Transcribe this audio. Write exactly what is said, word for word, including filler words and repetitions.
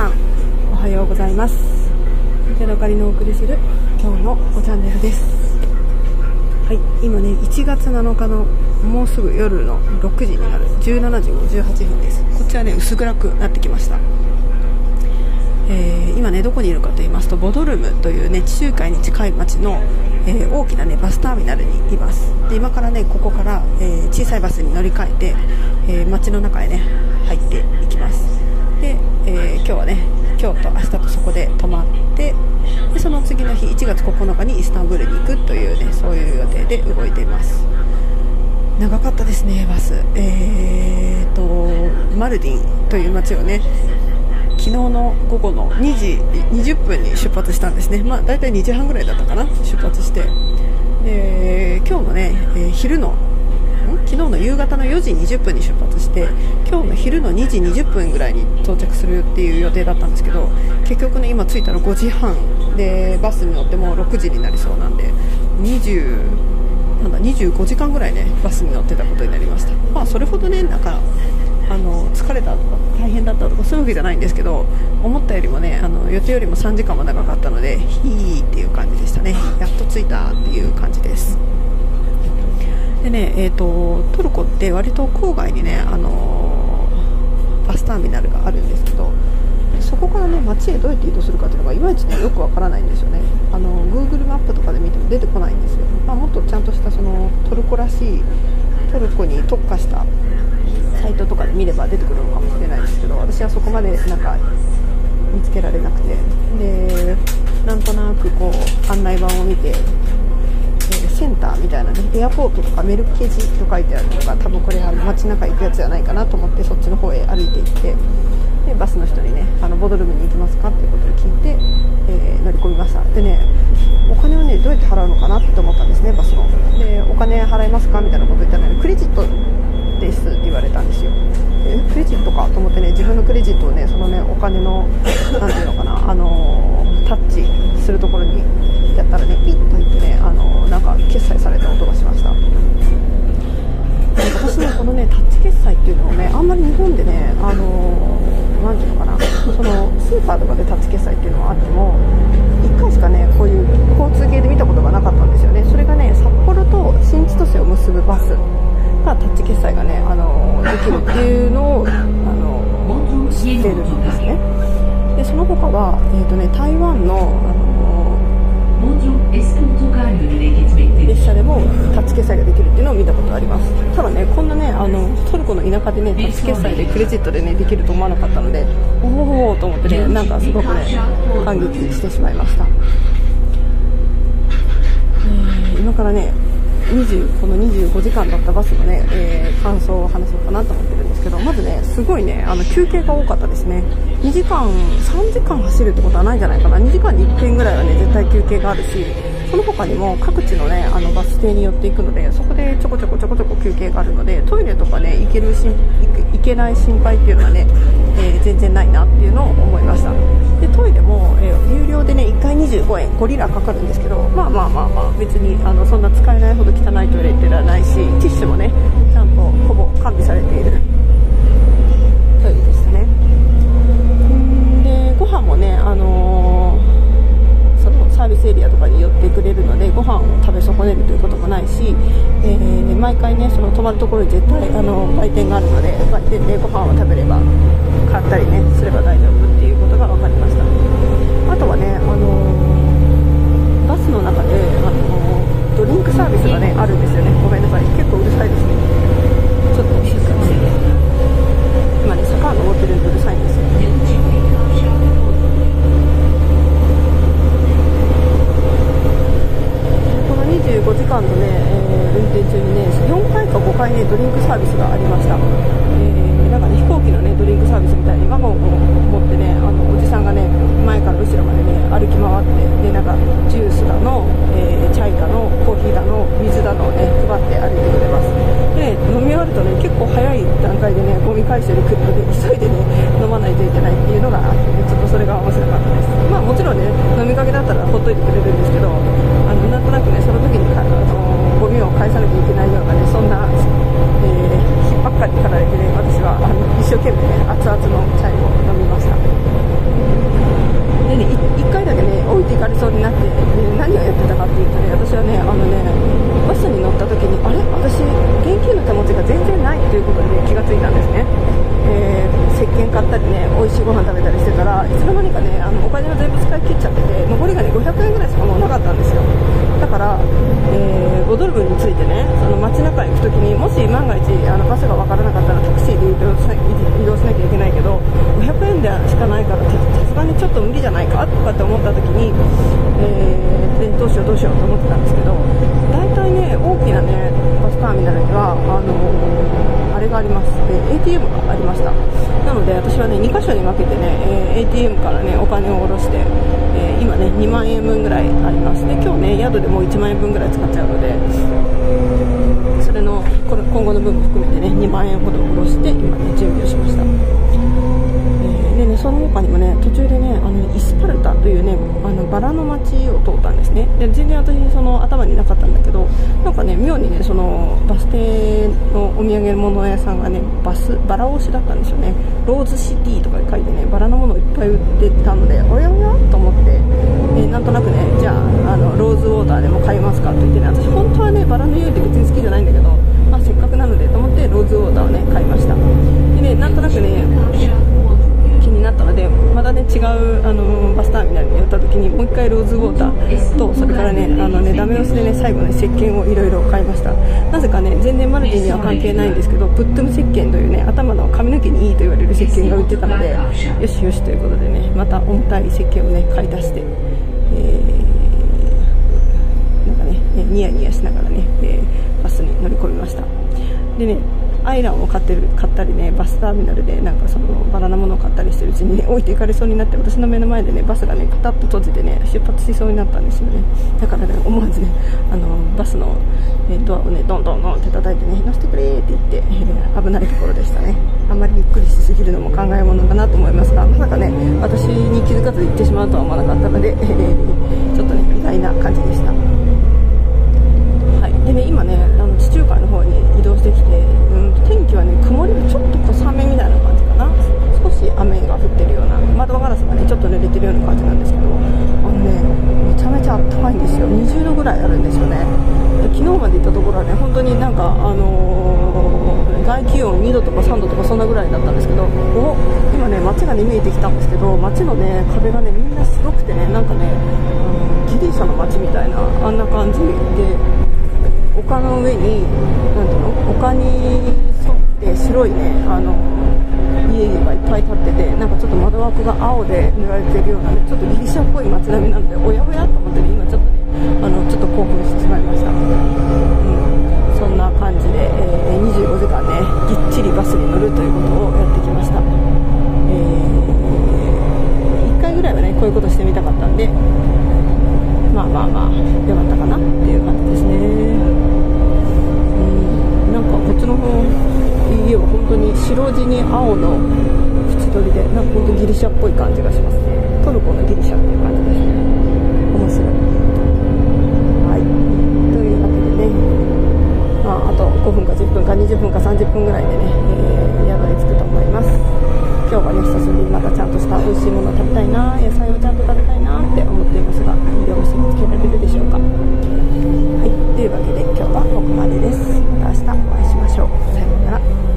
さん、おはようございます。ヤドカリのお送りする今日のおチャンネルです。はい、今ねいちがつなのかのもうすぐ夜のろくじになるじゅうしちじごじゅうはちふんです。こっちはね薄暗くなってきました。えー、今ねどこにいるかと言いますとボドルムというね地中海に近い町の、えー、大きなねバスターミナルにいます。で今からねここから、えー、小さいバスに乗り換えて、えー、町の中へね入っていきます。で、えー、今日はね今日と明日とそこで泊まって、でその次の日いちがつここのかにイスタンブールに行くというねそういう予定で動いています。長かったですねバス。えーとマルディンという町をね昨日の午後のにじにじゅっぷんに出発したんですね。まあ、だいたいにじはんぐらいだったかな出発して。で今日のね、えー、昼のん昨日の夕方のよじにじゅっぷんに出発して、今日の昼のにじにじゅっぷんぐらいに到着するっていう予定だったんですけど、結局ね今着いたのごじはんでバスに乗ってもうろくじになりそうなんでにじゅうなんだにじゅうごじかんぐらいねバスに乗ってたことになりました。まあそれほどねなんかあの疲れたとか大変だったとかそういうわけじゃないんですけど、思ったよりもねあの予定よりもさんじかんも長かったのでヒーっていう感じでしたね。やっと着いたっていう感じです。でね、えーと、トルコって割と郊外にねあのバスターミナルがあるんですけど、そこからね街へどうやって移動するかっていうのがいまいちねよくわからないんですよね。あの グーグル マップとかで見ても出てこないんですよ。まあ、もっとちゃんとしたそのトルコらしいトルコに特化したサイトとかで見れば出てくるのかもしれないですけど、私はそこまでなんか見つけられなくて、でなんとなくこう案内板を見て、えー、センターみたいなねエアポートとかメルケジと書いてあるのが多分これは街中行くやつじゃないかなと思って、そっちの方へ歩いて行って、でバスの人にねあのボドルムに行きますかっていうことを聞いて、えー、乗り込みました。でねお金をねどうやって払うのかなって思ったんですねバスの。でお金払いますかみたいなこと言ったら、ね、クレジットですって言われたんですよ。えクレジットかと思ってね自分のクレジットをねそのねお金のなんていうのかなあのー、タッチするところにやったらねピッといってねあのー、なんか決済された音がしました。私ねこのねタッチ決済っていうのをねあんまり日本でねあのー、なんていうのかなそのスーパーとかでタッチ決済っていうのはあってもいっかいしかねこういう交通系で見たことがなかったんですよね。それがね札幌と新千歳を結ぶバスタッチ決済がね、あのー、できるっていうのを、あのー、知ってるんですね。でその他は、えーとね、台湾の、あのー、列車でもタッチ決済ができるっていうのを見たことあります。ただねこんなねあのトルコの田舎でねタッチ決済でクレジットでねできると思わなかったので、おおと思ってねなんかすごくね感激してしまいました。今からねにじゅうこのにじゅうごじかんだったバスのね、えー、感想を話そうかなと思ってるんですけど、まずねすごいねあの休憩が多かったですね。にじかんさんじかん走るってことはないんじゃないかな。にじかんにいっかいぐらいはね絶対休憩があるし、その他にも各地のねあのバス停に寄っていくのでそこでちょこちょこちょこちょこ休憩があるので、トイレとかね行けるし行けない心配っていうのはね、えー、全然ないなっていうのを思いました。でトイレも、えー、有料でねいっかいにじゅうごえんごリラかかるんですけど、まあまあまあまあ別にあのそんな使えないほど汚いトイレってのはないし、ティッシュもねちゃんとほぼ完備されているトイレでしたね。でご飯もねあのーサービスエリアとかに寄ってくれるのでご飯を食べ損ねるということもないし、えー、で毎回ねその泊まるところに絶対あの売店があるので売店でご飯を食べれば買ったりねすれば大丈夫っていうことが分かりました。あとはね、あのー、バスの中で、あのー、ドリンクサービスがねあるんですよね。ごめんなさい結構うるさいですね。ちょっと静かにして今ね坂登ってるんでうるさいんですよね。にじゅうごじかんの、ねえー、運転中に、ね、よんかいかごかい、ね、ドリンクサービスがありました。えー、なんかね、飛行機の、ね、ドリンクサービスみたいにワゴンを持って、ね、あのおじさんが、ね、前から後ろまで、ね、歩き回って、でなんかジュースだの、えー、チャイだのコーヒーだの水だのを、ね、配って歩いてくれます。で飲み終わると、ね、結構早い段階で、ね、ゴミ回収に来るので急いで、ね、飲まないといけないっていうのがあって、ね、ちょっとそれが面白かったです。まあ、もちろん、ね、飲みかけだったらほっといてくれるんですけど、あのなんとなく、ね、その時にあのゴミを返さなきゃいけないような、ね、そんな、えー、引っ張っかりかられて、ね、私はあの一生懸命、ね、熱々のチャイを飲みました。いうことに、ね、気がついたんですね。えー、石鹸買ったりね、美味しいご飯食べたりしてたら、いつの間にかね、あのお金を全部使い切っちゃってて、残りがね、ごひゃくえんぐらいしかもうなかったんですよ。だから、えー、ごドルぶんについてね、その街中行くときにもし万が一あの場所が分からなかったらタクシーで移動しな移動しなきゃいけないけど、ごひゃくえんでしかないから、さすがにちょっと無理じゃないかとかって思ったときに、えー、どうしようどうしようと思ってたんですけど、大体ね、大きなね、バスターミナルには、あのー、あれがあります。で、エーティーエム がありました。なので私はね、にかしょに分けてね、えー、エーティーエム からね、お金を下ろして、えー、今ね、にまんえんぶんぐらいあります。で、今日ね、宿でもういちまんえんぶんぐらい使っちゃうので、それのこれ今後の分も含めてね、にまんえんほど下ろして、今ね、準備をしました。えー、でね、その他にもね、途中でね、あのイスパルタというね、あのバラの町を通ったんですね。で、全然私その頭になかったんだけど、なんかね、妙にね、そのバス停のお土産物屋さんがね、バスバラ推しだったんですよね。ローズシティとか書いてね、バラのものをいっぱい売ってたので、おやおやと思って、えー、なんとなくね、じゃあ、あのローズウォーターでも買いますかと言ってね、私本当はね、バラの匂いって別に好きじゃないんだけど、まあ、せっかくなのでと思ってローズウォーターをね、買いました。でね、なんとなくね、になったので、またね、違う、あのー、バスターミナルに寄った時にもう一回ローズウォーターと、それからね、あのね、ダメ押しでね、最後ね、石鹸をいろいろ買いました。なぜかね、全然マルチには関係ないんですけど、プットム石鹸というね、頭の髪の毛にいいと言われる石鹸が売ってたので、よしよしということでね、また重たい石鹸をね、買い出して、えー、なんかね、ニヤニヤしながらね、えー、バスに乗り込みました。でね、アイランを買ってる買ったりね、バスターミナルでなんかそのバラのものを買ったりしてるうちに、ね、置いていかれそうになって、私の目の前でね、バスがね、カタッと閉じてね、出発しそうになったんですよね。だからね、思わずね、あのバスの、えー、ドアをね、どんどんどんって叩いてね、乗せてくれーって言って、えー、危ないところでしたね。あんまりゆっくりしすぎるのも考えものかなと思いますが、まさかね、私に気づかず行ってしまうとは思わなかったので、えー、ちょっとね、意外な感じでした。はい、でね、今ね、あの地中海の方に移動してきて、天気はね、曇りでちょっと小雨みたいな感じかな。少し雨が降ってるような、窓ガラスがね、ちょっと濡れてるような感じなんですけど、あのね、めちゃめちゃ暖かいんですよ。にじゅうどぐらいあるんですよね。で、昨日まで行ったところはね、本当になんか、あのー、外気温にどとかさんどとかそんなぐらいだったんですけど、お今ね、街がね、見えてきたんですけど、街のね、壁がね、みんな白くてね、なんかね、あのギリシャの街みたいな、あんな感じで、丘の上に、なんていうの、丘に沿って白いね、あの家々がいっぱい建ってて、なんかちょっと窓枠が青で塗られているような、ね、ちょっとギリシャっぽい街並みなので、おやおやと思って、ね、今ちょっとね、あのちょっと興奮してしまいました。うん、そんな感じで、えー、にじゅうごじかんね、ぎっちりバスに乗るということをやってきました。えー、いっかいぐらいはね、こういうことしてみたかったんで、まあまあまあ、よかったかなっていう感じですね。うん、なんかこっちの方、家は本当に白地に青の縁取りで、なんか本当ギリシャっぽい感じがしますね。トルコのギリシャっていう感じですね。面白い。はい。というわけでね、まあ、あとごふんかじゅっぷんかにじゅっぷんかさんじゅっぷんぐらいでね、えー、宿に着くと思います。今日はね、久しぶりにまたちゃんとした美味しいものを食べたいな、野菜をちゃんと食べたいなって思っていますが、美味しい見つけられるでしょうか。はい、というわけで今日はここまでです。また明日お会いしましょう。さようなら。